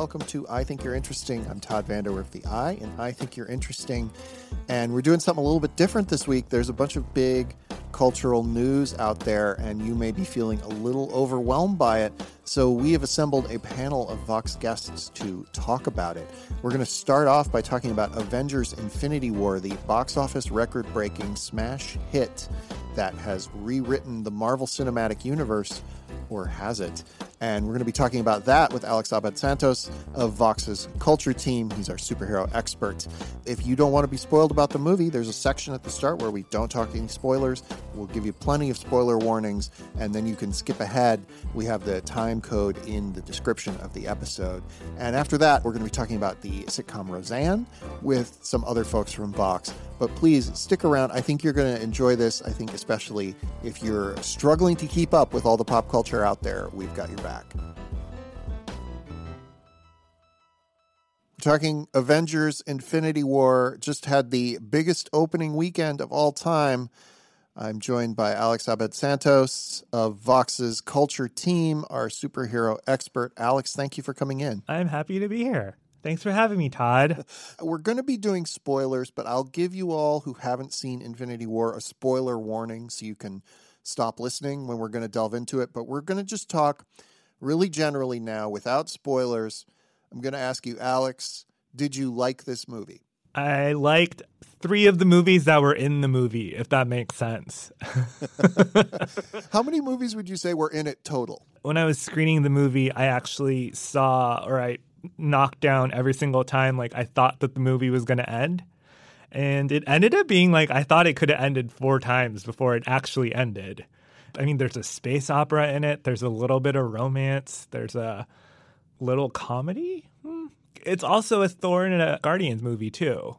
welcome to I Think You're Interesting. I'm Todd Vanderwerf, the I, and I Think You're Interesting. And we're doing something a little bit different this week. There's a bunch of big cultural news out there, and you may be feeling a little overwhelmed by it. So we have assembled a panel of Vox guests to talk about it. We're going to start off by talking about Avengers Infinity War, the box office record-breaking smash hit that has rewritten the Marvel Cinematic Universe, or has it? And we're going to be talking about that with Alex Abad-Santos of Vox's Culture Team. He's our superhero expert. If you don't want to be spoiled about the movie, there's a section at the start where we don't talk any spoilers. We'll give you plenty of spoiler warnings, and then you can skip ahead. We have the time code in the description of the episode. And after that, we're going to be talking about the sitcom Roseanne with some other folks from Vox. But please stick around. I think you're going to enjoy this. I think especially if you're struggling to keep up with all the pop culture out there, we've got your back. We're talking Avengers Infinity War, just had the biggest opening weekend of all time. I'm joined by Alex Abad-Santos of Vox's Culture Team, our superhero expert. Alex, thank you for coming in. I'm happy to be here. Thanks for having me, Todd. We're going to be doing spoilers, but I'll give you all who haven't seen Infinity War a spoiler warning so you can stop listening when we're going to delve into it. But we're going to just talk really generally now, without spoilers. I'm going to ask you, Alex, did you like this movie? I liked three of the movies that were in the movie, if that makes sense. How many movies would you say were in it total? When I was screening the movie, I actually saw, or I knocked down every single time, like I thought that the movie was going to end. And it ended up being like, I thought it could have ended four times before it actually ended. I mean, there's a space opera in it. There's a little bit of romance. There's a little comedy. It's also a Thor and a Guardians movie, too,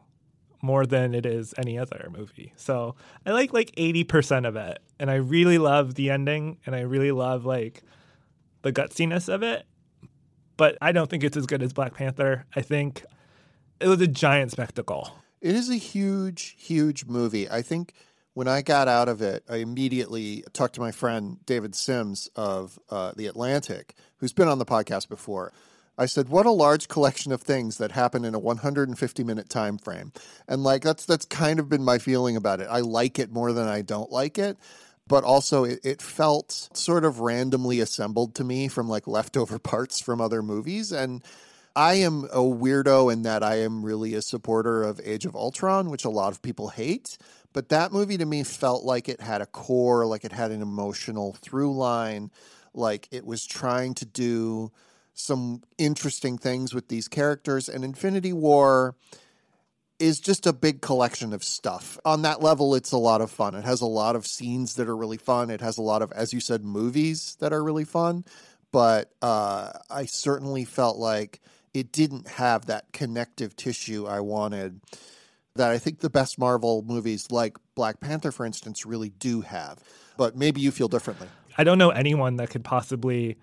more than it is any other movie. So I like 80% of it. And I really love the ending. And I really love, like, the gutsiness of it. But I don't think it's as good as Black Panther. I think it was a giant spectacle. It is a huge, huge movie. I think when I got out of it, I immediately talked to my friend David Sims of The Atlantic, who's been on the podcast before. I said, what a large collection of things that happen in a 150-minute time frame. And like that's kind of been my feeling about it. I like it more than I don't like it. But also it felt sort of randomly assembled to me from like leftover parts from other movies. And I am a weirdo in that I am really a supporter of Age of Ultron, which a lot of people hate. But that movie to me felt like it had a core, like it had an emotional through line, like it was trying to do some interesting things with these characters. And Infinity War is just a big collection of stuff. On that level, it's a lot of fun. It has a lot of scenes that are really fun. It has a lot of, as you said, movies that are really fun. But I certainly felt like it didn't have that connective tissue I wanted that I think the best Marvel movies like Black Panther, for instance, really do have. But maybe you feel differently. I don't know anyone that could possibly,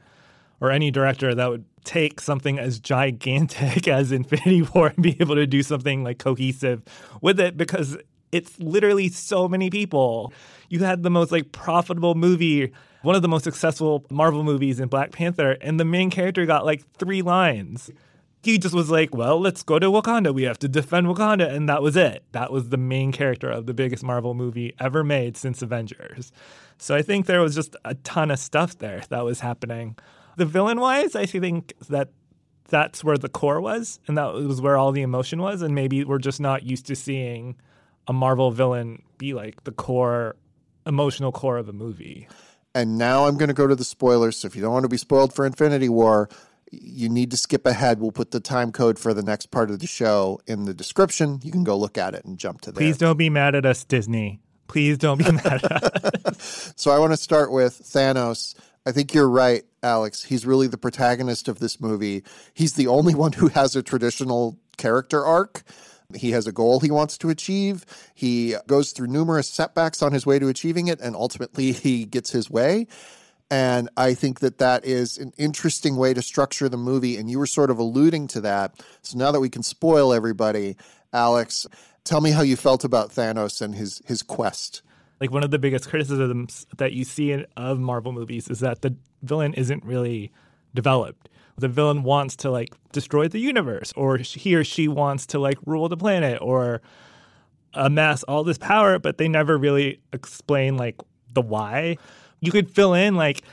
or any director that would take something as gigantic as Infinity War and be able to do something like cohesive with it, because it's literally so many people. You had the most like profitable movie, one of the most successful Marvel movies in Black Panther, and the main character got like three lines. He just was like, well, let's go to Wakanda. We have to defend Wakanda. And that was it. That was the main character of the biggest Marvel movie ever made since Avengers. So I think there was just a ton of stuff there that was happening. The villain-wise, I think that's where the core was, and that was where all the emotion was. And maybe we're just not used to seeing a Marvel villain be like the core, emotional core of a movie. And now I'm going to go to the spoilers. So if you don't want to be spoiled for Infinity War, you need to skip ahead. We'll put the time code for the next part of the show in the description. You can go look at it and jump to there. Please don't be mad at us, Disney. Please don't be mad at us. So I want to start with Thanos. I think you're right, Alex. He's really the protagonist of this movie. He's the only one who has a traditional character arc. He has a goal he wants to achieve. He goes through numerous setbacks on his way to achieving it, and ultimately he gets his way. And I think that is an interesting way to structure the movie, and you were sort of alluding to that. So now that we can spoil everybody, Alex, tell me how you felt about Thanos and his quest. Like, one of the biggest criticisms that you see of Marvel movies is that the villain isn't really developed. the villain wants to, like, destroy the universe, or he or she wants to, like, rule the planet or amass all this power, but they never really explain, like, the why. You could fill in, like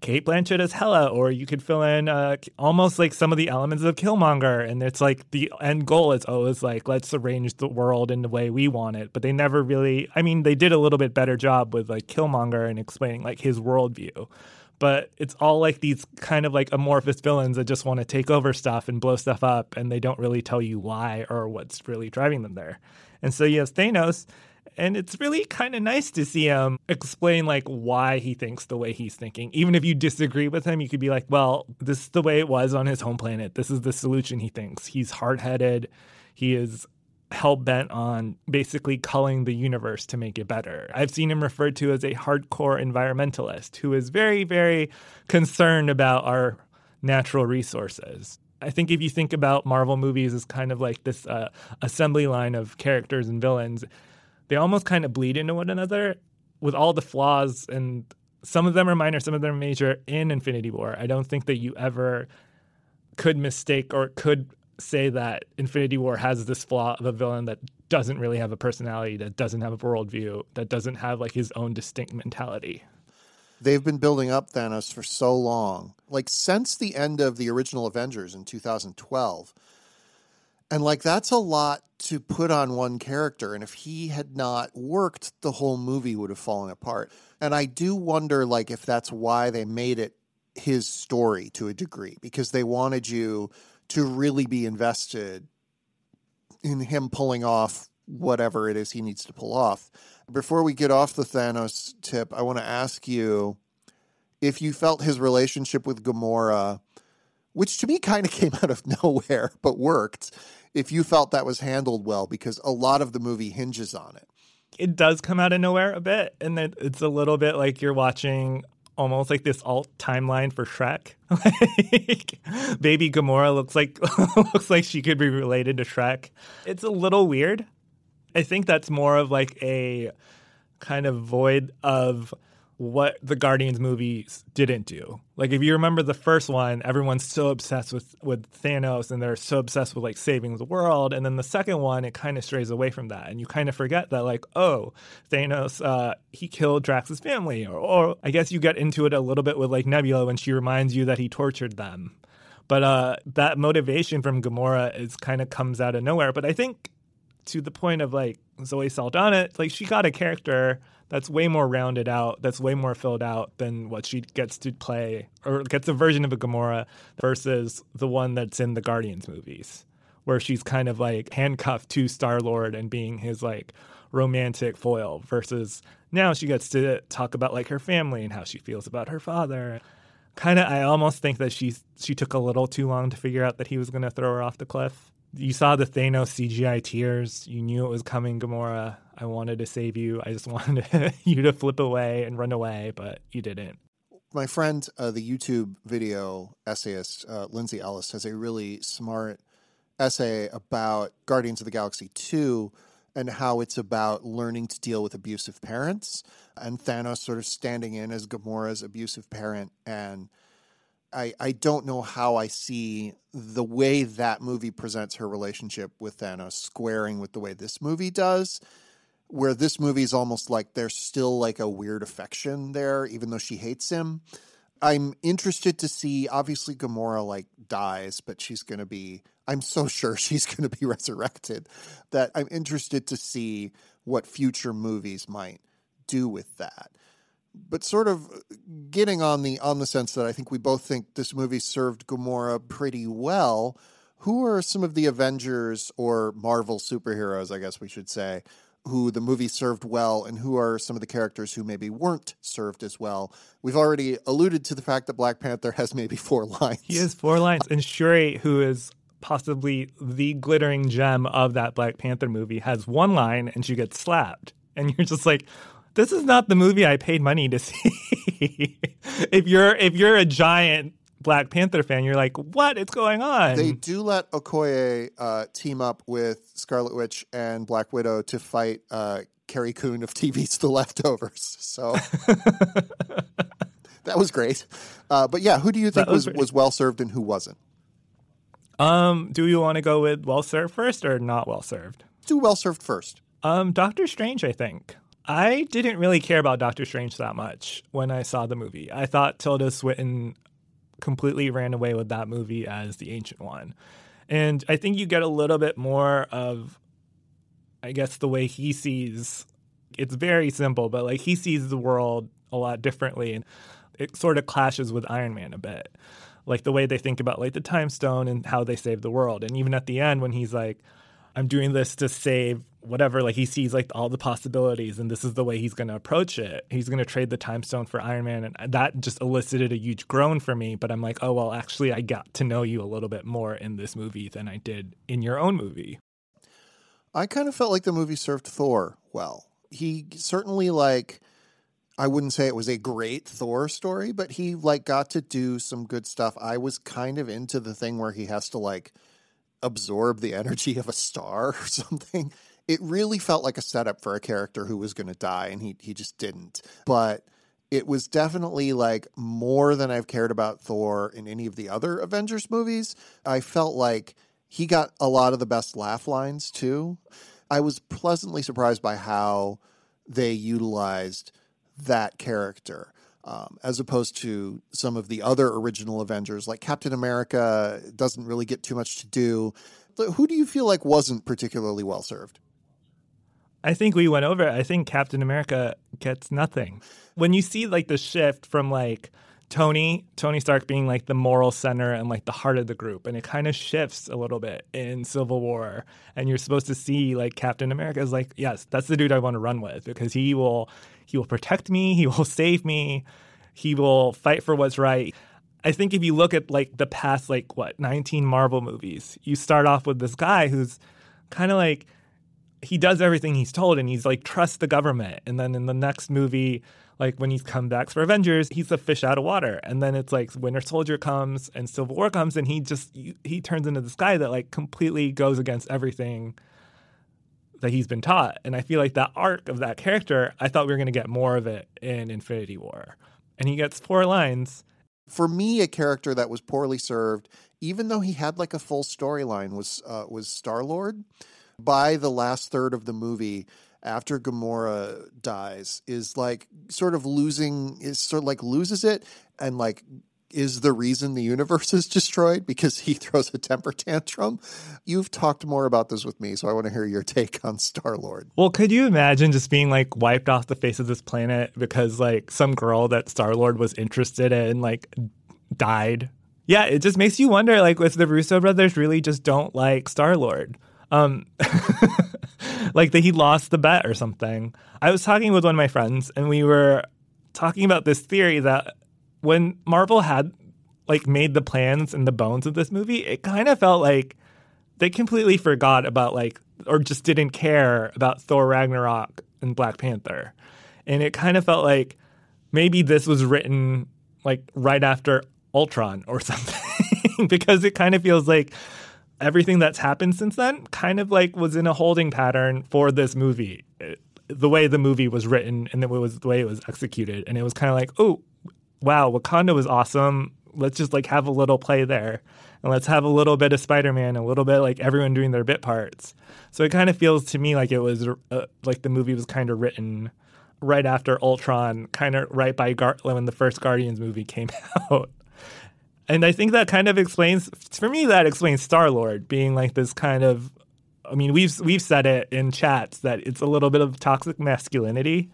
Cate Blanchett as Hela, or you could fill in almost like some of the elements of Killmonger. And it's like the end goal is always like, let's arrange the world in the way we want it. But they never really, I mean, they did a little bit better job with like Killmonger and explaining like his worldview. But it's all like these kind of like amorphous villains that just want to take over stuff and blow stuff up. And they don't really tell you why or what's really driving them there. And so you have Thanos. And it's really kind of nice to see him explain, like, why he thinks the way he's thinking. Even if you disagree with him, you could be like, well, this is the way it was on his home planet. This is the solution he thinks. He's hard-headed. He is hell-bent on basically culling the universe to make it better. I've seen him referred to as a hardcore environmentalist who is very, very concerned about our natural resources. I think if you think about Marvel movies as kind of like this assembly line of characters and villains, they almost kind of bleed into one another with all the flaws, and some of them are minor, some of them are major in Infinity War. I don't think that you ever could mistake or could say that Infinity War has this flaw of a villain that doesn't really have a personality, that doesn't have a worldview, that doesn't have like his own distinct mentality. They've been building up Thanos for so long. Like since the end of the original Avengers in 2012, and, like, that's a lot to put on one character. And if he had not worked, the whole movie would have fallen apart. And I do wonder, like, if that's why they made it his story to a degree, because they wanted you to really be invested in him pulling off whatever it is he needs to pull off. Before we get off the Thanos tip, I want to ask you if you felt his relationship with Gamora, which to me kind of came out of nowhere but worked, if you felt that was handled well, because a lot of the movie hinges on it. It does come out of nowhere a bit, and then it's a little bit like you're watching almost like this alt timeline for Shrek. Like, baby Gamora looks like she could be related to Shrek. It's a little weird. I think that's more of like a kind of void of what the Guardians movies didn't do. Like, if you remember the first one, everyone's so obsessed with Thanos, and they're so obsessed with, like, saving the world. And then the second one, it kind of strays away from that. And you kind of forget that, like, oh, Thanos, he killed Drax's family. Or I guess you get into it a little bit with, like, Nebula when she reminds you that he tortured them. But that motivation from Gamora is kind of comes out of nowhere. But I think to the point of, like, Zoe Saldana, like, she got a character that's way more rounded out, that's way more filled out than what she gets to play, or gets a version of a Gamora versus the one that's in the Guardians movies, where she's kind of like handcuffed to Star-Lord and being his like romantic foil, versus now she gets to talk about like her family and how she feels about her father. Kind of, I almost think that she took a little too long to figure out that he was going to throw her off the cliff. You saw the Thanos CGI tears. You knew it was coming, Gamora. I wanted to save you. I just wanted you to flip away and run away, but you didn't. My friend, the YouTube video essayist, Lindsay Ellis, has a really smart essay about Guardians of the Galaxy 2 and how it's about learning to deal with abusive parents, and Thanos sort of standing in as Gamora's abusive parent. And I don't know how I see the way that movie presents her relationship with Thanos squaring with the way this movie does, where this movie is almost like there's still like a weird affection there, even though she hates him. I'm interested to see, obviously Gamora like dies, but I'm so sure she's going to be resurrected, that I'm interested to see what future movies might do with that. But sort of getting on the sense that I think we both think this movie served Gamora pretty well, who are some of the Avengers or Marvel superheroes, I guess we should say, who the movie served well, and who are some of the characters who maybe weren't served as well? We've already alluded to the fact that Black Panther has maybe 4 lines. He has 4 lines. And Shuri, who is possibly the glittering gem of that Black Panther movie, has 1 line and she gets slapped. And you're just like, this is not the movie I paid money to see. If you're a giant Black Panther fan, you're like, what is going on? They do let Okoye team up with Scarlet Witch and Black Widow to fight Carrie Coon of TV's The Leftovers. So That was great. But yeah, who do you think was well served and who wasn't? Do you want to go with well served first or not well served? Do well served first. Doctor Strange, I think. I didn't really care about Doctor Strange that much when I saw the movie. I thought Tilda Swinton completely ran away with that movie as the Ancient One. And I think you get a little bit more of, I guess, the way he sees. It's very simple, but like he sees the world a lot differently, and it sort of clashes with Iron Man a bit. Like the way they think about like the Time Stone and how they save the world. And even at the end when he's like, I'm doing this to save whatever, like he sees like all the possibilities and this is the way he's going to approach it. He's going to trade the Time Stone for Iron Man. And that just elicited a huge groan for me. But I'm like, oh, well, actually, I got to know you a little bit more in this movie than I did in your own movie. I kind of felt like the movie served Thor well. He certainly like, I wouldn't say it was a great Thor story, but he like got to do some good stuff. I was kind of into the thing where he has to like absorb the energy of a star or something. It really felt like a setup for a character who was going to die, and he just didn't. But it was definitely like more than I've cared about Thor in any of the other Avengers movies. I felt like he got a lot of the best laugh lines too. I was pleasantly surprised by how they utilized that character, as opposed to some of the other original Avengers, like Captain America doesn't really get too much to do. Who do you feel like wasn't particularly well served? I think we went over it. I think Captain America gets nothing. When you see like the shift from like Tony Stark being like the moral center and like the heart of the group, and it kind of shifts a little bit in Civil War, and you're supposed to see like Captain America is like, yes, that's the dude I want to run with because he will protect me, he will save me, he will fight for what's right. I think if you look at like the past 19 Marvel movies, you start off with this guy who's kind of like he does everything he's told and he's like trusts the government, and then in the next movie, like when he's come back for Avengers, he's a fish out of water. And then it's like Winter Soldier comes and Civil War comes, and he turns into this guy that like completely goes against everything that he's been taught. And I feel like that arc of that character, I thought we were going to get more of it in Infinity War. And he gets 4 lines. For me, a character that was poorly served, even though he had like a full storyline, was Star-Lord. By the last third of the movie, after Gamora dies, is like sort of loses it and like is the reason the universe is destroyed because he throws a temper tantrum. You've talked more about this with me, so I want to hear your take on Star-Lord. Well, could you imagine just being like wiped off the face of this planet because like some girl that Star-Lord was interested in like died? Yeah, it just makes you wonder like if the Russo brothers really just don't like Star-Lord. Like that he lost the bet or something. I was talking with one of my friends, and we were talking about this theory that when Marvel had like made the plans and the bones of this movie, it kind of felt like they completely forgot about like or just didn't care about Thor Ragnarok and Black Panther. And it kind of felt like maybe this was written like right after Ultron or something because it kind of feels like everything that's happened since then kind of like was in a holding pattern for this movie, the way the movie was written and it was the way it was executed. And it was kind of like, oh, wow, Wakanda was awesome. Let's just like have a little play there, and let's have a little bit of Spider-Man, a little bit like everyone doing their bit parts. So it kind of feels to me like it was like the movie was kind of written right after Ultron, kind of right by when the first Guardians movie came out. And I think that kind of explains, for me, that explains Star-Lord being like this kind of, I mean, we've said it in chats that it's a little bit of toxic masculinity.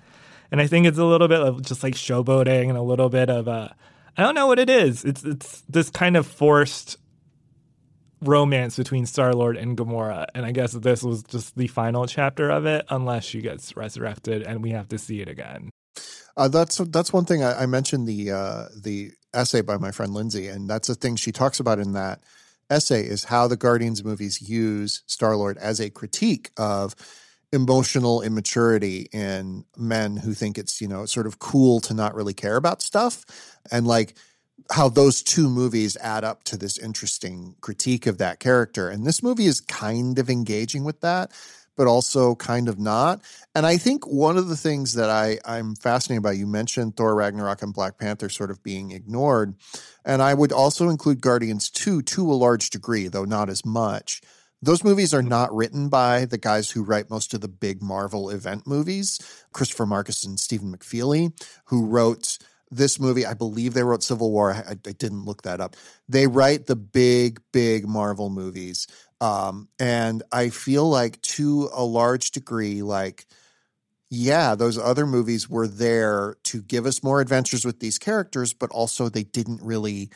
And I think it's a little bit of just like showboating and a little bit of, I don't know what it is. It's this kind of forced romance between Star-Lord and Gamora. And I guess this was just the final chapter of it, unless she gets resurrected and we have to see it again. That's one thing I mentioned the essay by my friend Lindsay, and that's a thing she talks about in that essay is how the Guardians movies use Star-Lord as a critique of emotional immaturity in men who think it's, you know, sort of cool to not really care about stuff, and like how those two movies add up to this interesting critique of that character. And this movie is kind of engaging with that, but also kind of not. And I think one of the things that I'm fascinated by, you mentioned Thor Ragnarok and Black Panther sort of being ignored, and I would also include Guardians 2 to a large degree, though not as much. Those movies are not written by the guys who write most of the big Marvel event movies, Christopher Marcus and Stephen McFeely, who wrote this movie. I believe they wrote Civil War. I didn't look that up. They write the big, big Marvel movies. And I feel like to a large degree, like, yeah, those other movies were there to give us more adventures with these characters, but also they didn't really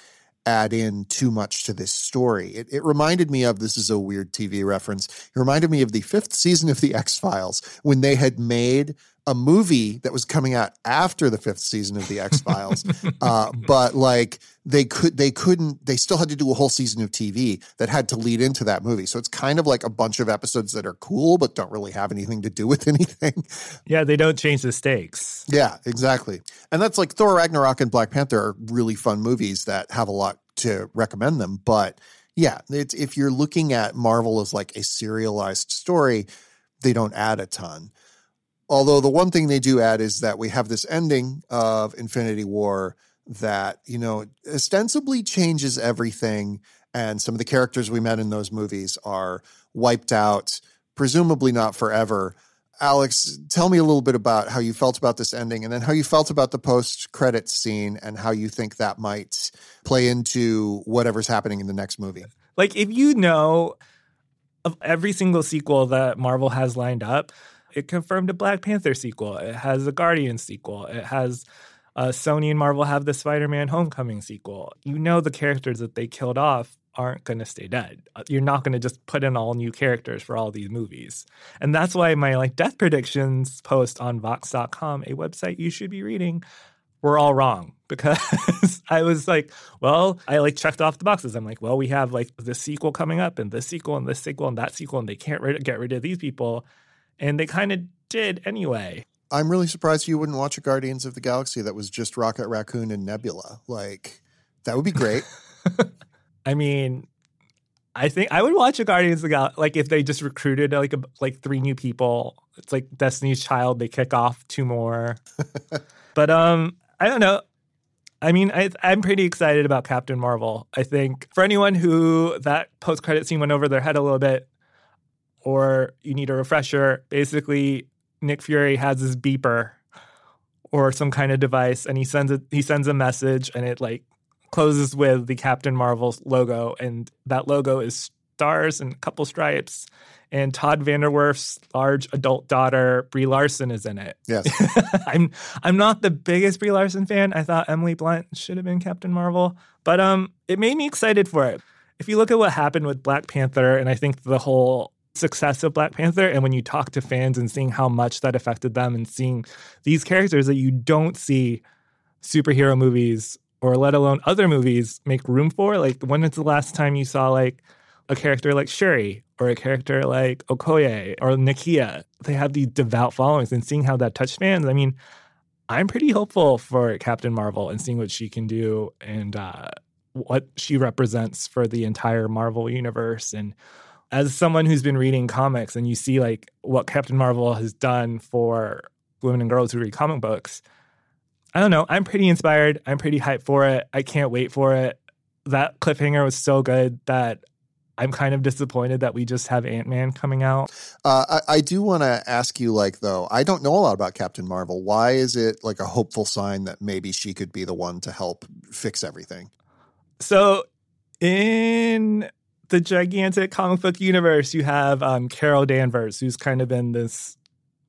add in too much to this story. It reminded me of, this is a weird TV reference, it reminded me of the 5th season of The X-Files, when they had made a movie that was coming out after the 5th season of The X-Files, but like they still had to do a whole season of TV that had to lead into that movie. So it's kind of like a bunch of episodes that are cool, but don't really have anything to do with anything. Yeah, they don't change the stakes. Yeah, exactly. And that's like Thor Ragnarok and Black Panther are really fun movies that have a lot to recommend them. But yeah, it's, if you're looking at Marvel as like a serialized story, they don't add a ton. Although the one thing they do add is that we have this ending of Infinity War that, you know, ostensibly changes everything. And some of the characters we met in those movies are wiped out, presumably not forever. Alex, tell me a little bit about how you felt about this ending, and then how you felt about the post-credits scene, and how you think that might play into whatever's happening in the next movie. Like, if you know of every single sequel that Marvel has lined up, it confirmed a Black Panther sequel. It has a Guardians sequel. It has Sony and Marvel have the Spider-Man Homecoming sequel. You know the characters that they killed off aren't going to stay dead. You're not going to just put in all new characters for all these movies. And that's why my like death predictions post on Vox.com, a website you should be reading, were all wrong. Because I was like, well, I like checked off the boxes. I'm like, well, we have like this sequel coming up and this sequel and this sequel and that sequel, and they can't get rid of these people. And they kind of did anyway. I'm really surprised you wouldn't watch a Guardians of the Galaxy that was just Rocket Raccoon and Nebula. Like, that would be great. I mean, I think I would watch a Guardians of the Galaxy, like, if they just recruited like 3 new people. It's like Destiny's Child. They kick off 2 more. But I don't know. I mean, I'm pretty excited about Captain Marvel. I think for anyone who that post-credit scene went over their head a little bit, or you need a refresher, basically Nick Fury has his beeper or some kind of device, and he sends a message, and it like closes with the Captain Marvel logo, and that logo is stars and a couple stripes, and Todd Vanderwerf's large adult daughter, Brie Larson, is in it. Yes. I'm not the biggest Brie Larson fan. I thought Emily Blunt should have been Captain Marvel, but it made me excited for it. If you look at what happened with Black Panther, and I think the whole success of Black Panther, and when you talk to fans and seeing how much that affected them, and seeing these characters that you don't see superhero movies or let alone other movies make room for, like, when is the last time you saw like a character like Shuri or a character like Okoye or Nakia? They have these devout followings, and seeing how that touched fans, I mean, I'm pretty hopeful for Captain Marvel and seeing what she can do, and what she represents for the entire Marvel universe. And as someone who's been reading comics, and you see like what Captain Marvel has done for women and girls who read comic books, I don't know. I'm pretty inspired. I'm pretty hyped for it. I can't wait for it. That cliffhanger was so good that I'm kind of disappointed that we just have Ant-Man coming out. I do want to ask you, like, though, I don't know a lot about Captain Marvel. Why is it like a hopeful sign that maybe she could be the one to help fix everything? So in the gigantic comic book universe, you have Carol Danvers, who's kind of been this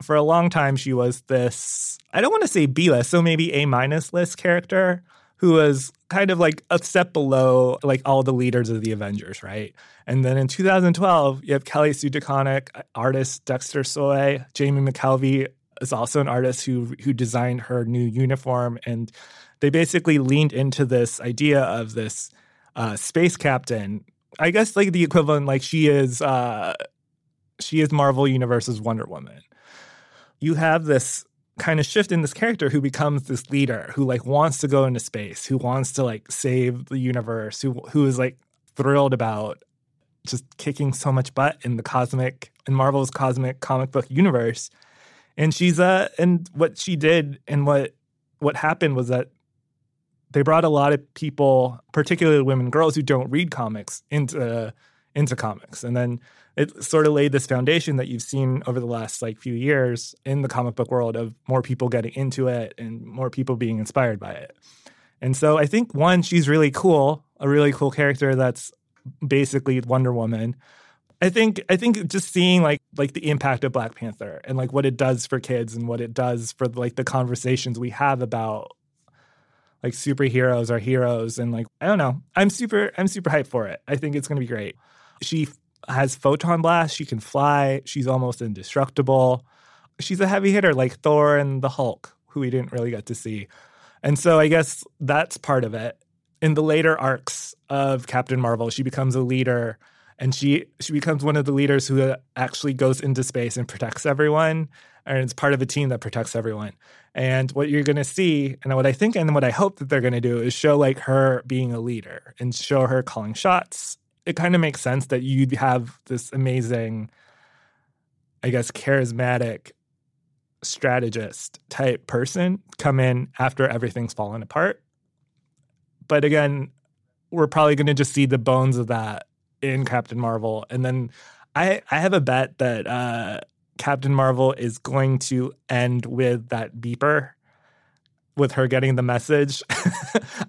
for a long time. She was this, I don't want to say B-list, so maybe A- list character who was kind of like a step below like all the leaders of the Avengers, right? And then in 2012, you have Kelly Sue DeConnick, artist Dexter Soy. Jamie McKelvey is also an artist who designed her new uniform, and they basically leaned into this idea of this space captain. I guess like the equivalent, like she is Marvel Universe's Wonder Woman. You have this kind of shift in this character who becomes this leader who like wants to go into space, who wants to like save the universe, who is like thrilled about just kicking so much butt in the cosmic in Marvel's cosmic comic book universe. And she's and what she did and what happened was that they brought a lot of people, particularly women, girls who don't read comics, into comics. And then it sort of laid this foundation that you've seen over the last few years in the comic book world of more people getting into it and more people being inspired by it. And so I think, one, she's really cool, a really cool character that's basically Wonder Woman. I think just seeing like the impact of Black Panther and what it does for kids and what it does for the conversations we have about superheroes or heroes and I don't know. I'm super hyped for it. I think it's going to be great. She has photon blasts. She can fly. She's almost indestructible. She's a heavy hitter like Thor and the Hulk, who we didn't really get to see. And so I guess that's part of it. In the later arcs of Captain Marvel, she becomes a leader, and she becomes one of the leaders who actually goes into space and protects everyone, and it's part of a team that protects everyone. And what you're going to see, and what I think and what I hope that they're going to do, is show her being a leader and show her calling shots. It kind of makes sense that you'd have this amazing, I guess, charismatic strategist type person come in after everything's fallen apart. But again, we're probably going to just see the bones of that in Captain Marvel. And then I have a bet that Captain Marvel is going to end with that beeper, with her getting the message.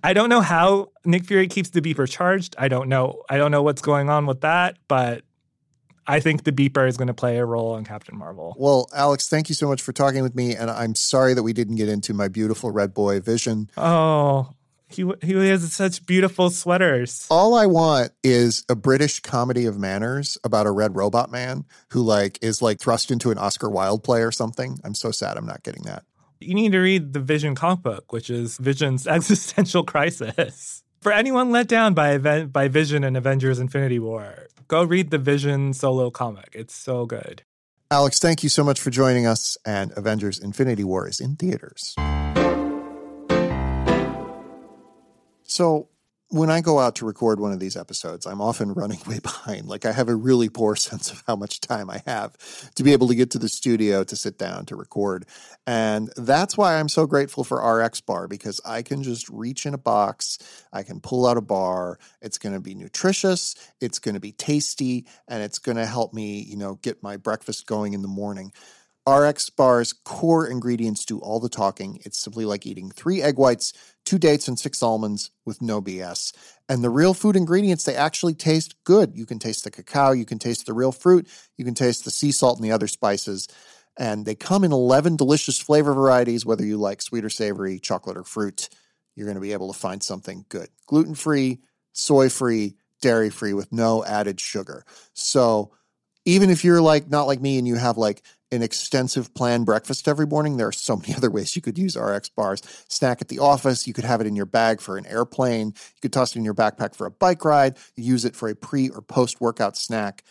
I don't know how Nick Fury keeps the beeper charged. I don't know what's going on with that, but I think the beeper is going to play a role in Captain Marvel. Well, Alex, thank you so much for talking with me, and I'm sorry that we didn't get into my beautiful red boy Vision. Oh, he has such beautiful sweaters. All I want is a British comedy of manners about a red robot man who is thrust into an Oscar Wilde play or something. I'm so sad I'm not getting that. You need to read the Vision comic book, which is Vision's existential crisis. For anyone let down by Vision and Avengers Infinity War, go read the Vision solo comic. It's so good. Alex, thank you so much for joining us, and Avengers Infinity War is in theaters. So when I go out to record one of these episodes, I'm often running way behind. I have a really poor sense of how much time I have to be able to get to the studio to sit down to record. And that's why I'm so grateful for RX Bar, because I can just reach in a box. I can pull out a bar. It's going to be nutritious. It's going to be tasty. And it's going to help me, get my breakfast going in the morning. RX Bar's core ingredients do all the talking. It's simply like eating 3 egg whites, 2 dates, and 6 almonds with no BS. And the real food ingredients, they actually taste good. You can taste the cacao, you can taste the real fruit, you can taste the sea salt and the other spices. And they come in 11 delicious flavor varieties, whether you like sweet or savory, chocolate or fruit. You're going to be able to find something good. Gluten-free, soy-free, dairy-free with no added sugar. So even if you're not like me and you have an extensive planned breakfast every morning, there are so many other ways you could use RX Bars. Snack at the office. You could have it in your bag for an airplane. You could toss it in your backpack for a bike ride. You use it for a pre or post workout snack.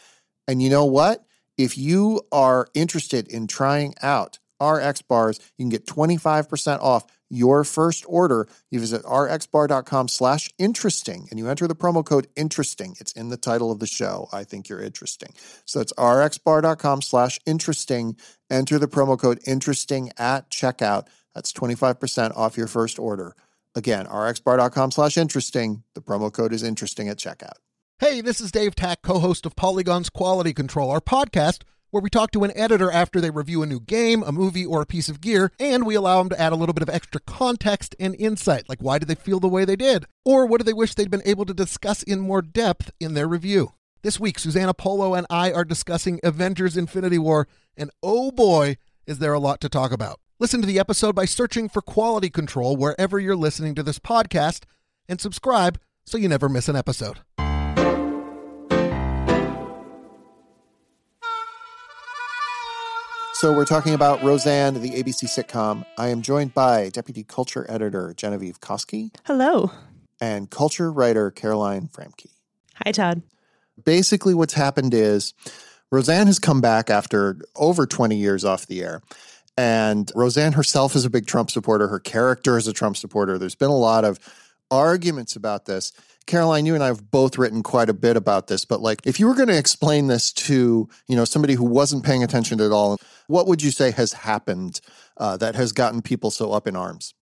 And you know what? If you are interested in trying out RX Bars, you can get 25% off your first order. You visit rxbar.com/interesting, and you enter the promo code interesting. It's in the title of the show. I think you're interesting. So it's rxbar.com/interesting. Enter the promo code interesting at checkout. That's 25% off your first order. Again, rxbar.com/interesting. The promo code is interesting at checkout. Hey, this is Dave Tack, co-host of Polygon's Quality Control, our podcast, where we talk to an editor after they review a new game, a movie, or a piece of gear, and we allow them to add a little bit of extra context and insight, like why did they feel the way they did, or what do they wish they'd been able to discuss in more depth in their review. This week, Susanna Polo and I are discussing Avengers Infinity War, and oh boy, is there a lot to talk about. Listen to the episode by searching for Quality Control wherever you're listening to this podcast, and subscribe so you never miss an episode. So we're talking about Roseanne, the ABC sitcom. I am joined by Deputy Culture Editor Genevieve Koski. Hello. And Culture Writer Caroline Framke. Hi, Todd. Basically what's happened is Roseanne has come back after over 20 years off the air. And Roseanne herself is a big Trump supporter. Her character is a Trump supporter. There's been a lot of arguments about this. Caroline, you and I have both written quite a bit about this, but like, if you were going to explain this to, you know, somebody who wasn't paying attention at all, what would you say has happened that has gotten people so up in arms?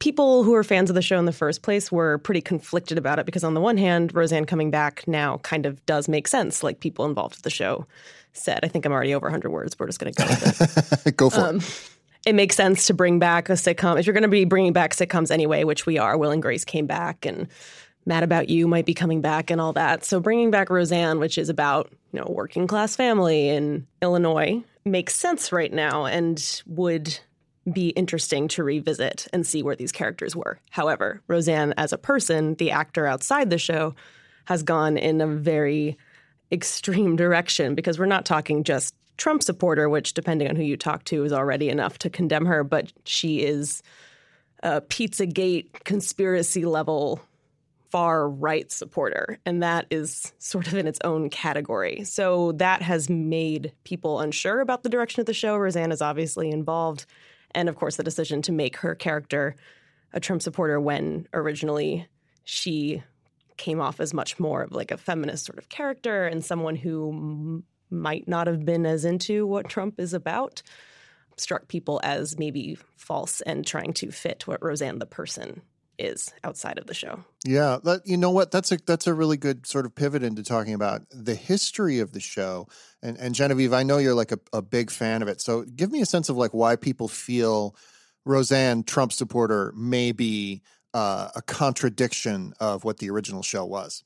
People who are fans of the show in the first place were pretty conflicted about it because on the one hand, Roseanne coming back now kind of does make sense. Like people involved with the show said, I think I'm already over 100 words. We're just going to go with it. Go for it. It makes sense to bring back a sitcom. If you're going to be bringing back sitcoms anyway, which we are, Will and Grace came back and Mad About You might be coming back and all that. So bringing back Roseanne, which is about, you know, a working class family in Illinois, makes sense right now and would be interesting to revisit and see where these characters were. However, Roseanne as a person, the actor outside the show, has gone in a very extreme direction because we're not talking just Trump supporter, which depending on who you talk to is already enough to condemn her, but she is a Pizzagate conspiracy level far right supporter. And that is sort of in its own category. So that has made people unsure about the direction of the show. Roseanne is obviously involved. And, of course, the decision to make her character a Trump supporter when originally she came off as much more of like a feminist sort of character and someone who might not have been as into what Trump is about struck people as maybe false and trying to fit what Roseanne the person is outside of the show. Yeah. You know what? That's a really good sort of pivot into talking about the history of the show. And Genevieve, I know you're like a big fan of it. So give me a sense of like why people feel Roseanne, Trump supporter, may be a contradiction of what the original show was.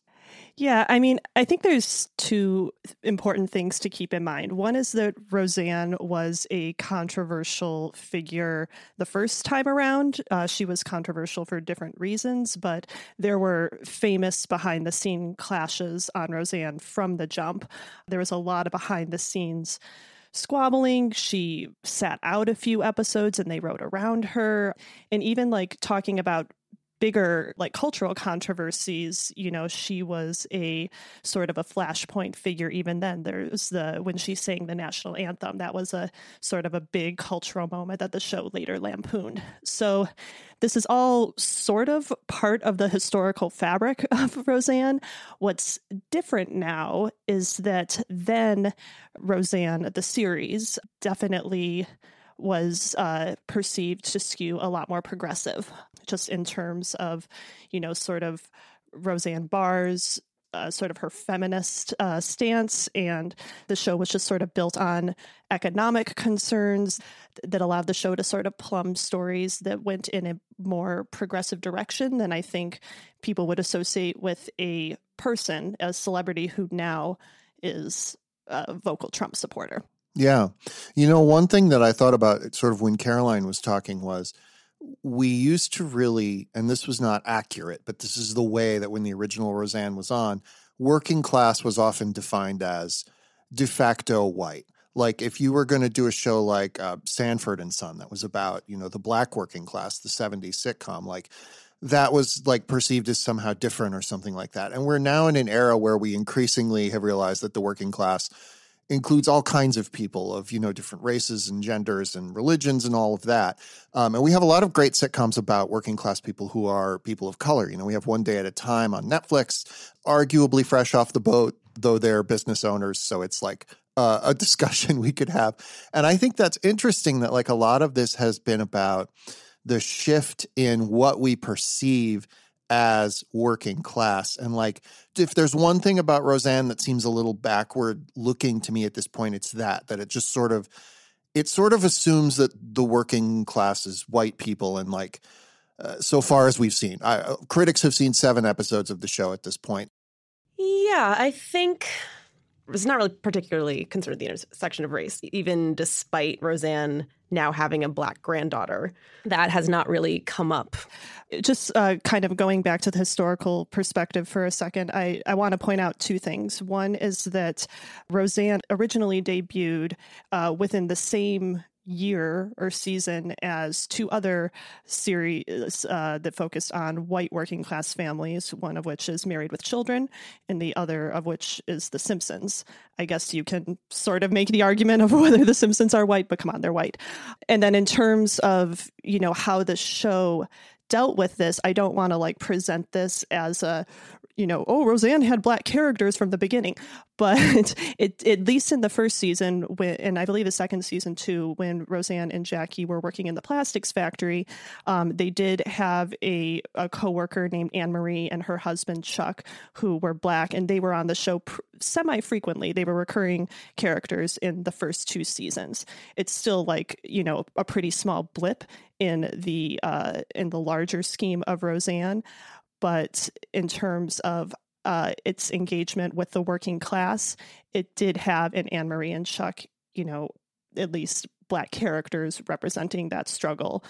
Yeah, I mean, I think there's two important things to keep in mind. One is that Roseanne was a controversial figure the first time around. She was controversial for different reasons, but there were famous behind-the-scenes clashes on Roseanne from the jump. There was a lot of behind-the-scenes squabbling. She sat out a few episodes and they wrote around her. And even like talking about bigger like cultural controversies, you know, she was a sort of a flashpoint figure even then. There's when she sang the national anthem, that was a sort of a big cultural moment that the show later lampooned. So this is all sort of part of the historical fabric of Roseanne. What's different now is that then Roseanne, the series, definitely was perceived to skew a lot more progressive, just in terms of, you know, sort of Roseanne Barr's sort of her feminist stance. And the show was just sort of built on economic concerns that allowed the show to sort of plumb stories that went in a more progressive direction than I think people would associate with a person, a celebrity who now is a vocal Trump supporter. Yeah. You know, one thing that I thought about sort of when Caroline was talking was we used to really, and this was not accurate, but this is the way that when the original Roseanne was on, working class was often defined as de facto white. Like if you were going to do a show like Sanford and Son that was about, you know, the black working class, the 70s sitcom, like that was like perceived as somehow different or something like that. And we're now in an era where we increasingly have realized that the working class includes all kinds of people of, you know, different races and genders and religions and all of that. And we have a lot of great sitcoms about working class people who are people of color. You know, we have One Day at a Time on Netflix, arguably Fresh Off the Boat, though they're business owners. So it's like a discussion we could have. And I think that's interesting that like a lot of this has been about the shift in what we perceive as working class. And like, if there's one thing about Roseanne that seems a little backward looking to me at this point, it's that it just sort of assumes that the working class is white people. And like, so far as we've seen, critics have seen 7 episodes of the show at this point. Yeah, I think it's not really particularly concerned the intersection of race, even despite Roseanne now having a black granddaughter. That has not really come up. Just kind of going back to the historical perspective for a second, I want to point out two things. One is that Roseanne originally debuted within the same year or season as 2 other series that focused on white working class families, one of which is Married with Children and the other of which is The Simpsons. I guess you can sort of make the argument of whether The Simpsons are white, but come on, they're white. And then in terms of, you know, how the show dealt with this. I don't want to like present this as a, you know, oh, Roseanne had black characters from the beginning, but it at least in the first season, when, and I believe the second season too, when Roseanne and Jackie were working in the plastics factory, they did have a coworker named Anne Marie and her husband Chuck, who were black, and they were on the show semi-frequently. They were recurring characters in the first two seasons. It's still like, you know, a pretty small blip in the larger scheme of Roseanne. But in terms of its engagement with the working class, it did have an Anne Marie and Chuck, you know, at least black characters representing that struggle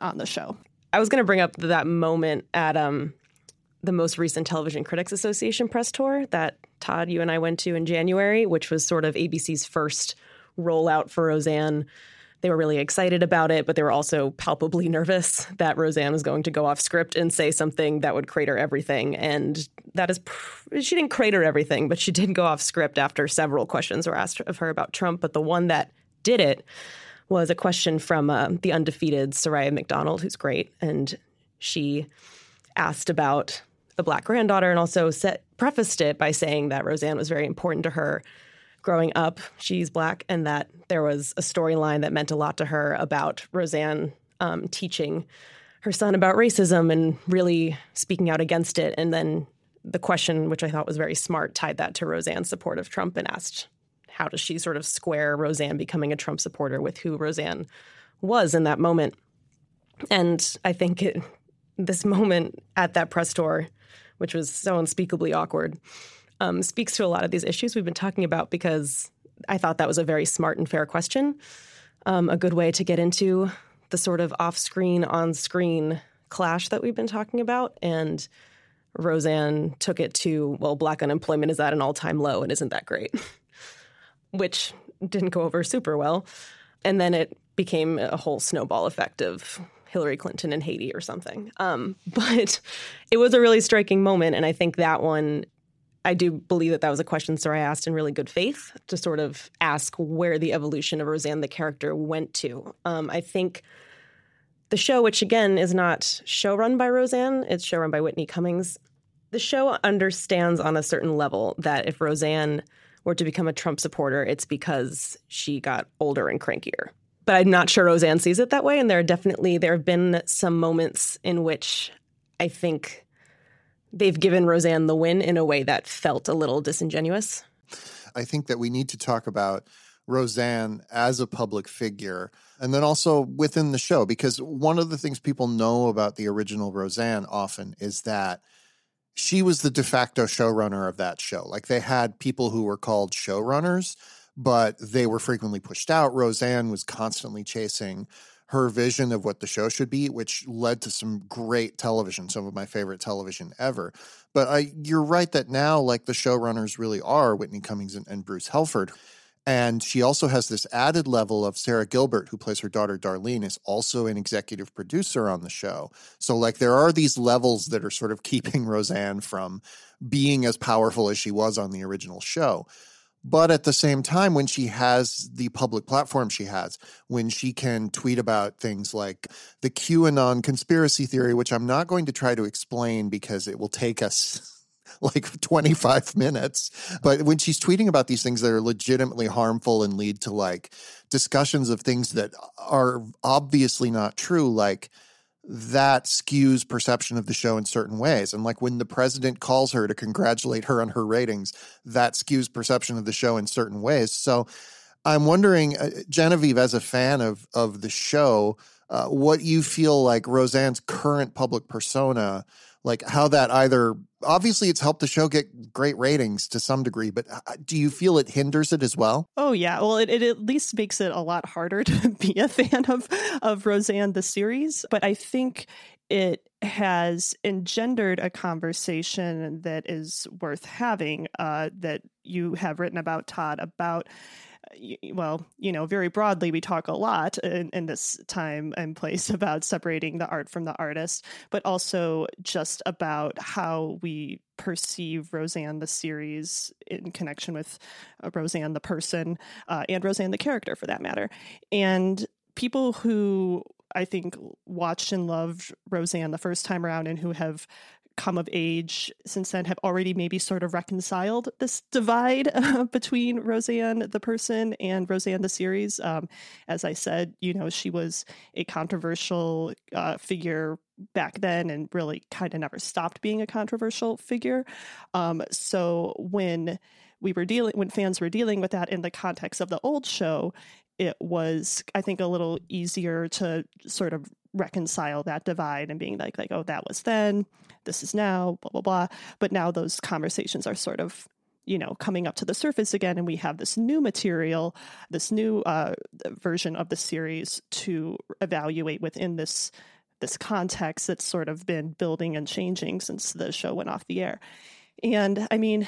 on the show. I was going to bring up that moment at the most recent Television Critics Association press tour that Todd, you and I went to in January, which was sort of ABC's first rollout for Roseanne. They were really excited about it, but they were also palpably nervous that Roseanne was going to go off script and say something that would crater everything. And that is, she didn't crater everything, but she did go off script after several questions were asked of her about Trump. But the one that did it was a question from the undefeated Soraya McDonald, who's great. And she asked about the black granddaughter and also prefaced it by saying that Roseanne was very important to her. Growing up, she's black, and that there was a storyline that meant a lot to her about Roseanne teaching her son about racism and really speaking out against it. And then the question, which I thought was very smart, tied that to Roseanne's support of Trump and asked, how does she sort of square Roseanne becoming a Trump supporter with who Roseanne was in that moment? And I think this moment at that press tour, which was so unspeakably awkward, speaks to a lot of these issues we've been talking about, because I thought that was a very smart and fair question, a good way to get into the sort of off-screen, on-screen clash that we've been talking about. And Roseanne took it to, well, black unemployment is at an all-time low and isn't that great, which didn't go over super well. And then it became a whole snowball effect of Hillary Clinton in Haiti or something. But it was a really striking moment, and I think that one... I do believe that was a question Soraya asked in really good faith, to sort of ask where the evolution of Roseanne, the character, went to. I think the show, which again is not showrun by Roseanne, it's showrun by Whitney Cummings. The show understands on a certain level that if Roseanne were to become a Trump supporter, it's because she got older and crankier. But I'm not sure Roseanne sees it that way. And there have been some moments in which I think they've given Roseanne the win in a way that felt a little disingenuous. I think that we need to talk about Roseanne as a public figure and then also within the show, because one of the things people know about the original Roseanne often is that she was the de facto showrunner of that show. Like, they had people who were called showrunners, but they were frequently pushed out. Roseanne was constantly chasing her vision of what the show should be, which led to some great television, some of my favorite television ever. But you're right that now, like, the showrunners really are Whitney Cummings and Bruce Helford. And she also has this added level of Sarah Gilbert, who plays her daughter Darlene, is also an executive producer on the show. So, like, there are these levels that are sort of keeping Roseanne from being as powerful as she was on the original show. But at the same time, when she has the public platform she has, when she can tweet about things like the QAnon conspiracy theory, which I'm not going to try to explain because it will take us like 25 minutes. But when she's tweeting about these things that are legitimately harmful and lead to like discussions of things that are obviously not true, like that skews perception of the show in certain ways. And like when the president calls her to congratulate her on her ratings, that skews perception of the show in certain ways. So I'm wondering, Genevieve, as a fan of the show, what you feel like Roseanne's current public persona, like how that either, obviously it's helped the show get great ratings to some degree, but do you feel it hinders it as well? Oh, yeah. Well, it at least makes it a lot harder to be a fan of Roseanne, the series. But I think it has engendered a conversation that is worth having, that you have written about, Todd, about, well, you know, very broadly, we talk a lot in this time and place about separating the art from the artist, but also just about how we perceive Roseanne, the series, in connection with Roseanne, the person, and Roseanne, the character, for that matter. And people who I think, watched and loved Roseanne the first time around and who have come of age since then have already maybe sort of reconciled this divide between Roseanne the person and Roseanne the series. As I said, you know, she was a controversial figure back then and really kind of never stopped being a controversial figure. So when we were when fans were dealing with that in the context of the old show, it was, I think, a little easier to sort of reconcile that divide and being like, oh, that was then, this is now, blah, blah, blah. But now those conversations are sort of, you know, coming up to the surface again. And we have this new material, this new version of the series to evaluate within this context that's sort of been building and changing since the show went off the air. And I mean,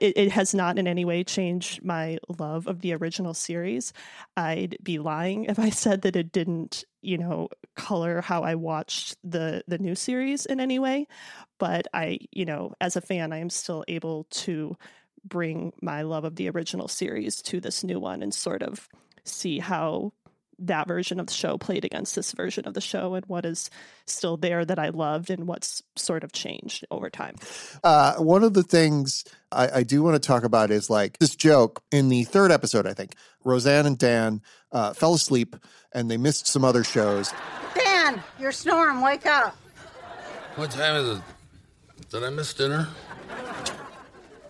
it has not in any way changed my love of the original series. I'd be lying if I said that it didn't, you know, color how I watched the new series in any way. But I, you know, as a fan, I am still able to bring my love of the original series to this new one and sort of see how that version of the show played against this version of the show and what is still there that I loved and what's sort of changed over time. One of the things I do want to talk about is like this joke in the third episode, I think. Roseanne and Dan fell asleep and they missed some other shows. Dan, you're snoring. Wake up. What time is it? Did I miss dinner?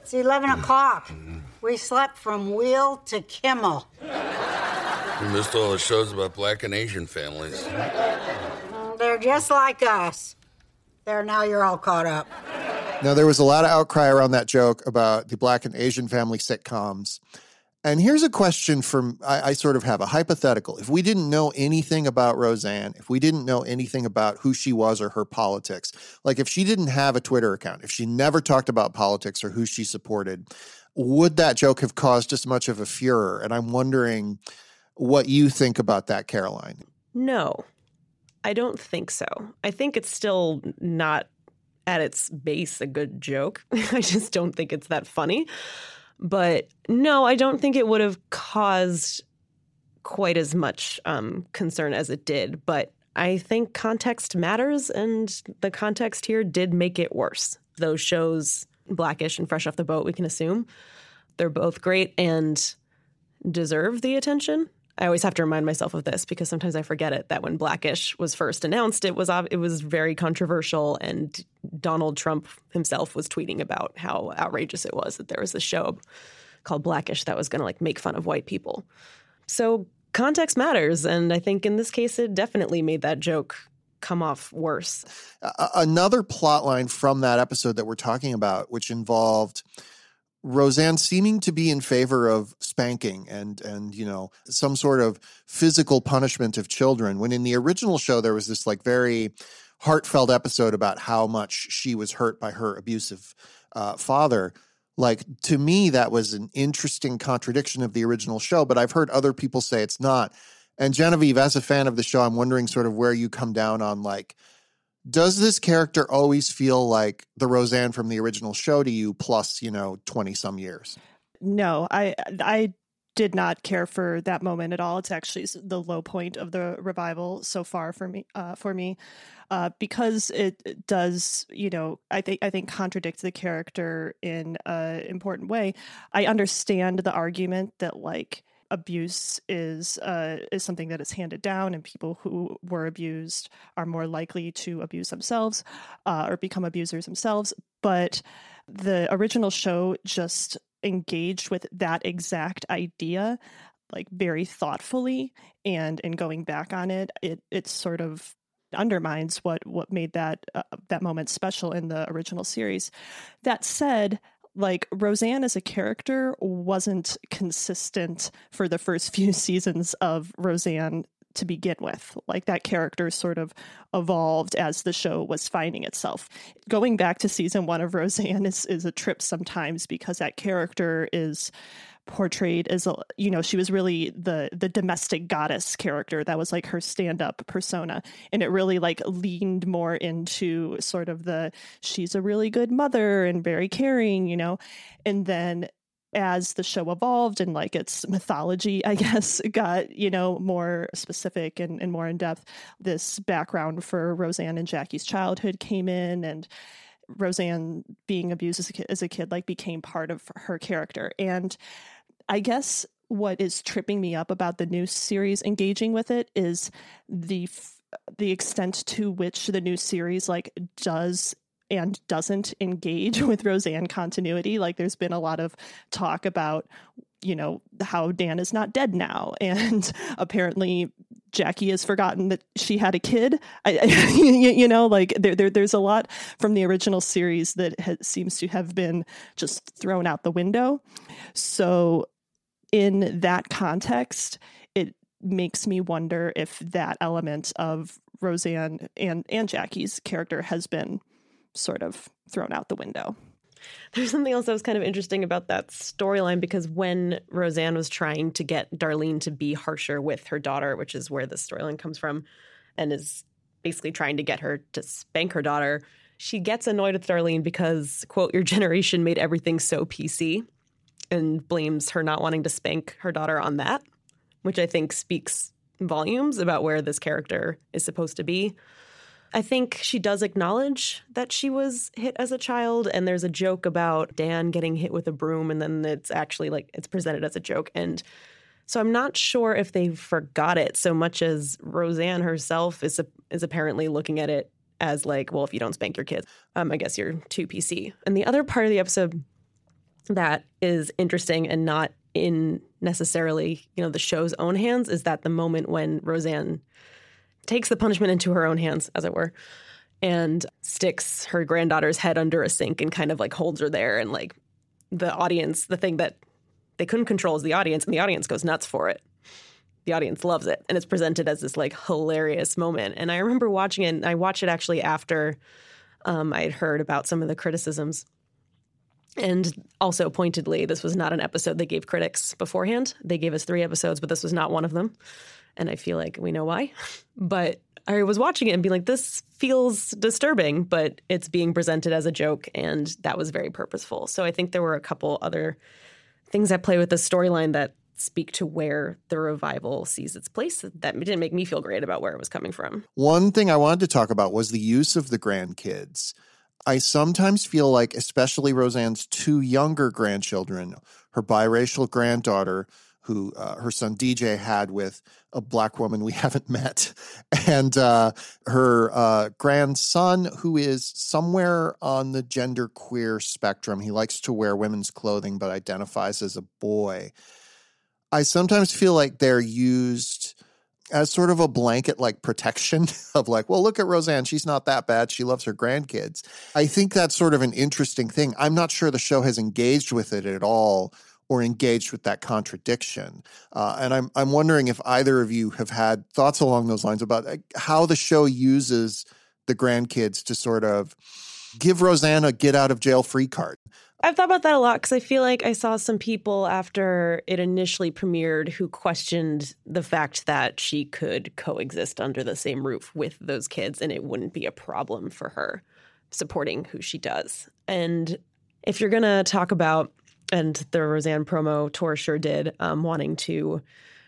It's 11 o'clock. We slept from Wheel to Kimmel. We missed all the shows about Black and Asian families. They're just like us. Now you're all caught up. Now, there was a lot of outcry around that joke about the Black and Asian family sitcoms. And here's a question from, I sort of have a hypothetical. If we didn't know anything about Roseanne, if we didn't know anything about who she was or her politics, like if she didn't have a Twitter account, if she never talked about politics or who she supported, would that joke have caused as much of a furor? And I'm wondering what you think about that, Caroline. No, I don't think so. I think it's still not at its base a good joke. I just don't think it's that funny. But no, I don't think it would have caused quite as much concern as it did. But I think context matters, and the context here did make it worse. Those shows, Black-ish and Fresh Off the Boat, we can assume, they're both great and deserve the attention. I always have to remind myself of this because sometimes I forget it, that when Black-ish was first announced, it was very controversial, and Donald Trump himself was tweeting about how outrageous it was that there was this show called Black-ish that was going to like make fun of white people. So context matters, and I think in this case it definitely made that joke come off worse. Another plot line from that episode that we're talking about, which involved Roseanne seeming to be in favor of spanking and you know, some sort of physical punishment of children, when in the original show there was this like very heartfelt episode about how much she was hurt by her abusive father. Like, to me, that was an interesting contradiction of the original show, but I've heard other people say it's not. And Genevieve, as a fan of the show, I'm wondering sort of where you come down on like, does this character always feel like the Roseanne from the original show to you plus, you know, 20-some years? No, I did not care for that moment at all. It's actually the low point of the revival so far for me, because it does, you know, I think contradict the character in an important way. I understand the argument that like, abuse is something that is handed down, and people who were abused are more likely to abuse themselves or become abusers themselves. But the original show just engaged with that exact idea, like very thoughtfully, and in going back on it sort of undermines what made that moment special in the original series. That said, like, Roseanne as a character wasn't consistent for the first few seasons of Roseanne to begin with. Like, that character sort of evolved as the show was finding itself. Going back to season one of Roseanne is a trip sometimes, because that character is portrayed as, you know, she was really the domestic goddess character. That was like her stand-up persona, and it really like leaned more into sort of she's a really good mother and very caring, you know. And then as the show evolved and like its mythology, I guess, got, you know, more specific and more in depth, this background for Roseanne and Jackie's childhood came in, and Roseanne being abused as a kid like became part of her character. And I guess what is tripping me up about the new series engaging with it is the extent to which the new series like does and doesn't engage with Roseanne continuity. Like there's been a lot of talk about, you know, how Dan is not dead now, and apparently Jackie has forgotten that she had a kid. There's a lot from the original series that seems to have been just thrown out the window. So in that context, it makes me wonder if that element of Roseanne and Jackie's character has been sort of thrown out the window. There's something else that was kind of interesting about that storyline, because when Roseanne was trying to get Darlene to be harsher with her daughter, which is where the storyline comes from, and is basically trying to get her to spank her daughter, she gets annoyed with Darlene because, quote, your generation made everything so PC, and blames her not wanting to spank her daughter on that, which I think speaks volumes about where this character is supposed to be. I think she does acknowledge that she was hit as a child, and there's a joke about Dan getting hit with a broom, and then it's actually like it's presented as a joke. And so I'm not sure if they forgot it so much as Roseanne herself is apparently looking at it as like, well, if you don't spank your kids, I guess you're too PC. And the other part of the episode that is interesting and not in necessarily, you know, the show's own hands is that the moment when Roseanne takes the punishment into her own hands, as it were, and sticks her granddaughter's head under a sink and kind of like holds her there. And like the audience, the thing that they couldn't control is the audience, and the audience goes nuts for it. The audience loves it. And it's presented as this like hilarious moment. And I remember watching it, and I watched it actually after I had heard about some of the criticisms. And also pointedly, this was not an episode they gave critics beforehand. They gave us 3 episodes, but this was not one of them. And I feel like we know why. But I was watching it and being like, this feels disturbing, but it's being presented as a joke. And that was very purposeful. So I think there were a couple other things at play with the storyline that speak to where the revival sees its place. That didn't make me feel great about where it was coming from. One thing I wanted to talk about was the use of the grandkids. I sometimes feel like, especially Roseanne's 2 younger grandchildren, her biracial granddaughter, who her son DJ had with a black woman we haven't met, and her grandson, who is somewhere on the genderqueer spectrum. He likes to wear women's clothing but identifies as a boy. I sometimes feel like they're used as sort of a blanket, like, protection of like, well, look at Roseanne. She's not that bad. She loves her grandkids. I think that's sort of an interesting thing. I'm not sure the show has engaged with it at all, or engaged with that contradiction. And I'm wondering if either of you have had thoughts along those lines about how the show uses the grandkids to sort of give Roseanne a get-out-of-jail-free card. I've thought about that a lot, because I feel like I saw some people after it initially premiered who questioned the fact that she could coexist under the same roof with those kids and it wouldn't be a problem for her supporting who she does. And if you're going to talk about, and the Roseanne promo tour sure did, wanting to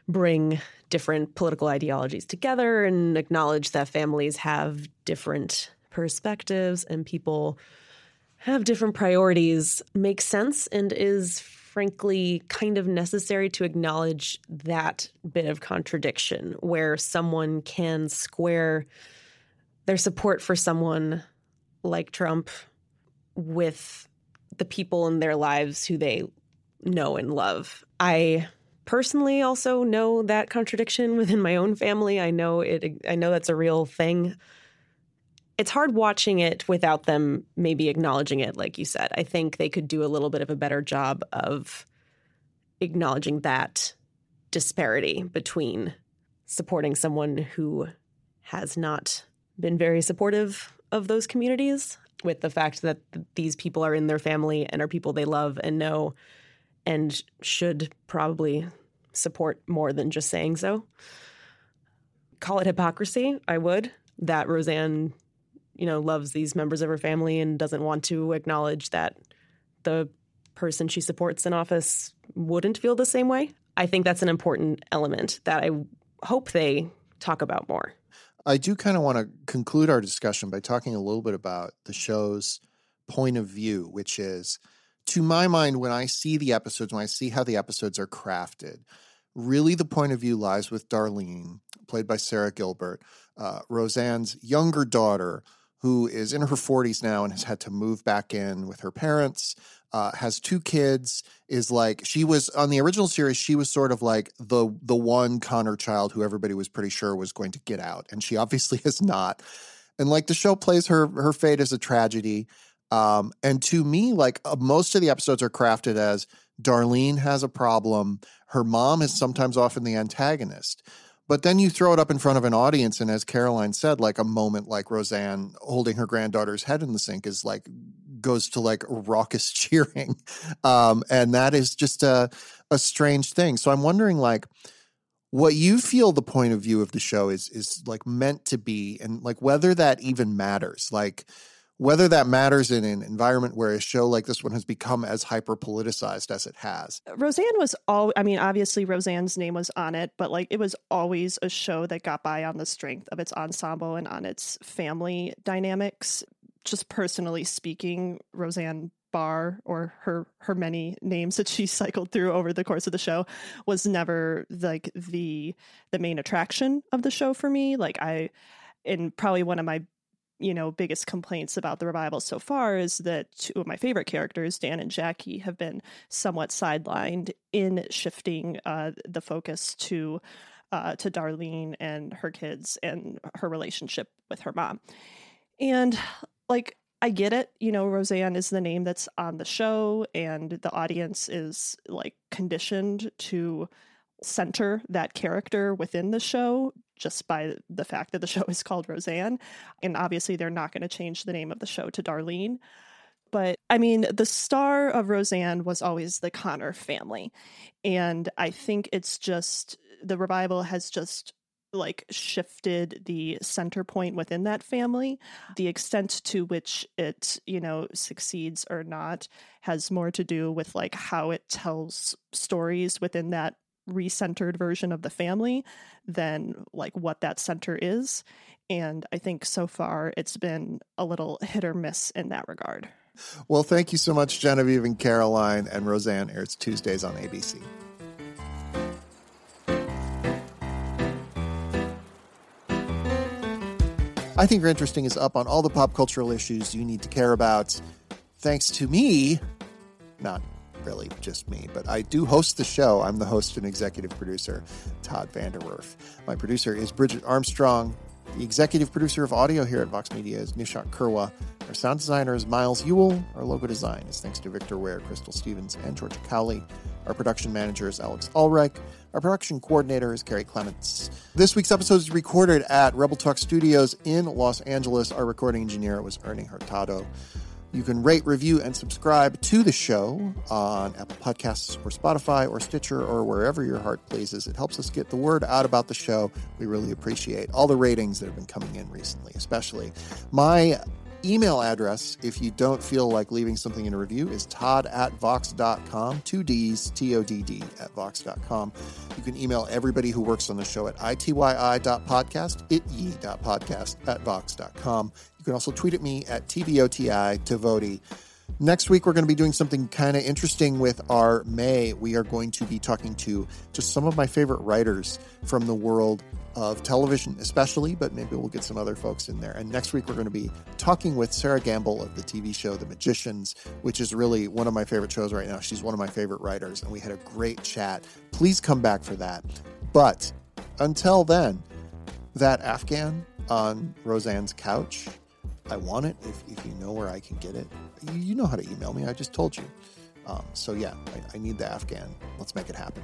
bring different political ideologies together and acknowledge that families have different perspectives and people have different priorities, makes sense and is frankly kind of necessary to acknowledge that bit of contradiction where someone can square their support for someone like Trump with the people in their lives who they know and love. I personally also know that contradiction within my own family. I know that's a real thing. It's hard watching it without them maybe acknowledging it, like you said. I think they could do a little bit of a better job of acknowledging that disparity between supporting someone who has not been very supportive of those communities with the fact that these people are in their family and are people they love and know and should probably support more than just saying so. Call it hypocrisy, I would, that Roseanne, you know, loves these members of her family and doesn't want to acknowledge that the person she supports in office wouldn't feel the same way. I think that's an important element that I hope they talk about more. I do kind of want to conclude our discussion by talking a little bit about the show's point of view, which is, to my mind, when I see the episodes, when I see how the episodes are crafted, really the point of view lies with Darlene, played by Sarah Gilbert, Roseanne's younger daughter, who is in her 40s now and has had to move back in with her parents, has two kids, is like, she was, on the original series, she was sort of like the one Connor child who everybody was pretty sure was going to get out. And she obviously is not. And like the show plays her fate as a tragedy. And to me, like most of the episodes are crafted as Darlene has a problem. Her mom is sometimes often the antagonist. But then you throw it up in front of an audience, and as Caroline said, like a moment like Roseanne holding her granddaughter's head in the sink is like goes to like raucous cheering, and that is just a strange thing. So I'm wondering, like, what you feel the point of view of the show is like meant to be, and like whether that even matters, like whether that matters in an environment where a show like this one has become as hyper-politicized as it has. Roseanne was obviously Roseanne's name was on it, but like it was always a show that got by on the strength of its ensemble and on its family dynamics. Just personally speaking, Roseanne Barr, or her many names that she cycled through over the course of the show, was never like the main attraction of the show for me. Like and probably one of my biggest complaints about the revival so far is that two of my favorite characters, Dan and Jackie, have been somewhat sidelined in shifting the focus to Darlene and her kids and her relationship with her mom. And like, I get it, Roseanne is the name that's on the show, and the audience is like conditioned to center that character within the show just by the fact that the show is called Roseanne. And obviously they're not going to change the name of the show to Darlene. But I mean, the star of Roseanne was always the Connor family. And I think it's just the revival has just like shifted the center point within that family. The extent to which it, succeeds or not has more to do with like how it tells stories within that recentered version of the family than like what that center is. And I think so far it's been a little hit or miss in that regard. Well, thank you so much, Genevieve and Caroline. And Roseanne airs Tuesdays on ABC. I Think You're Interesting is up on all the pop cultural issues you need to care about. Thanks to me, not really just me, but I do host the show. I'm the host and executive producer, Todd Vanderwerf. My producer is Bridget Armstrong. The executive producer of audio here at Vox Media is Nishant Kurwa. Our sound designer is Miles Ewell. Our logo design is thanks to Victor Ware, Crystal Stevens, and Georgia Cowley. Our production manager is Alex Ulrich. Our production coordinator is Carrie Clements. This week's episode is recorded at Rebel Talk Studios in Los Angeles. Our recording engineer was Ernie Hurtado. You can rate, review, and subscribe to the show on Apple Podcasts or Spotify or Stitcher or wherever your heart pleases. It helps us get the word out about the show. We really appreciate all the ratings that have been coming in recently, especially. My email address, if you don't feel like leaving something in a review, is todd@vox.com. Two D's, Todd, at vox.com. You can email everybody who works on the show at ityi.podcast@vox.com. You can also tweet at me at @TVOTI. Next week, we're going to be doing something kind of interesting with our May. We are going to be talking to just some of my favorite writers from the world of television, especially, but maybe we'll get some other folks in there. And next week, we're going to be talking with Sarah Gamble of the TV show The Magicians, which is really one of my favorite shows right now. She's one of my favorite writers, and we had a great chat. Please come back for that. But until then, that Afghan on Roseanne's couch, I want it. If you know where I can get it, you know how to email me. I just told you. So yeah, I need the Afghan. Let's make it happen.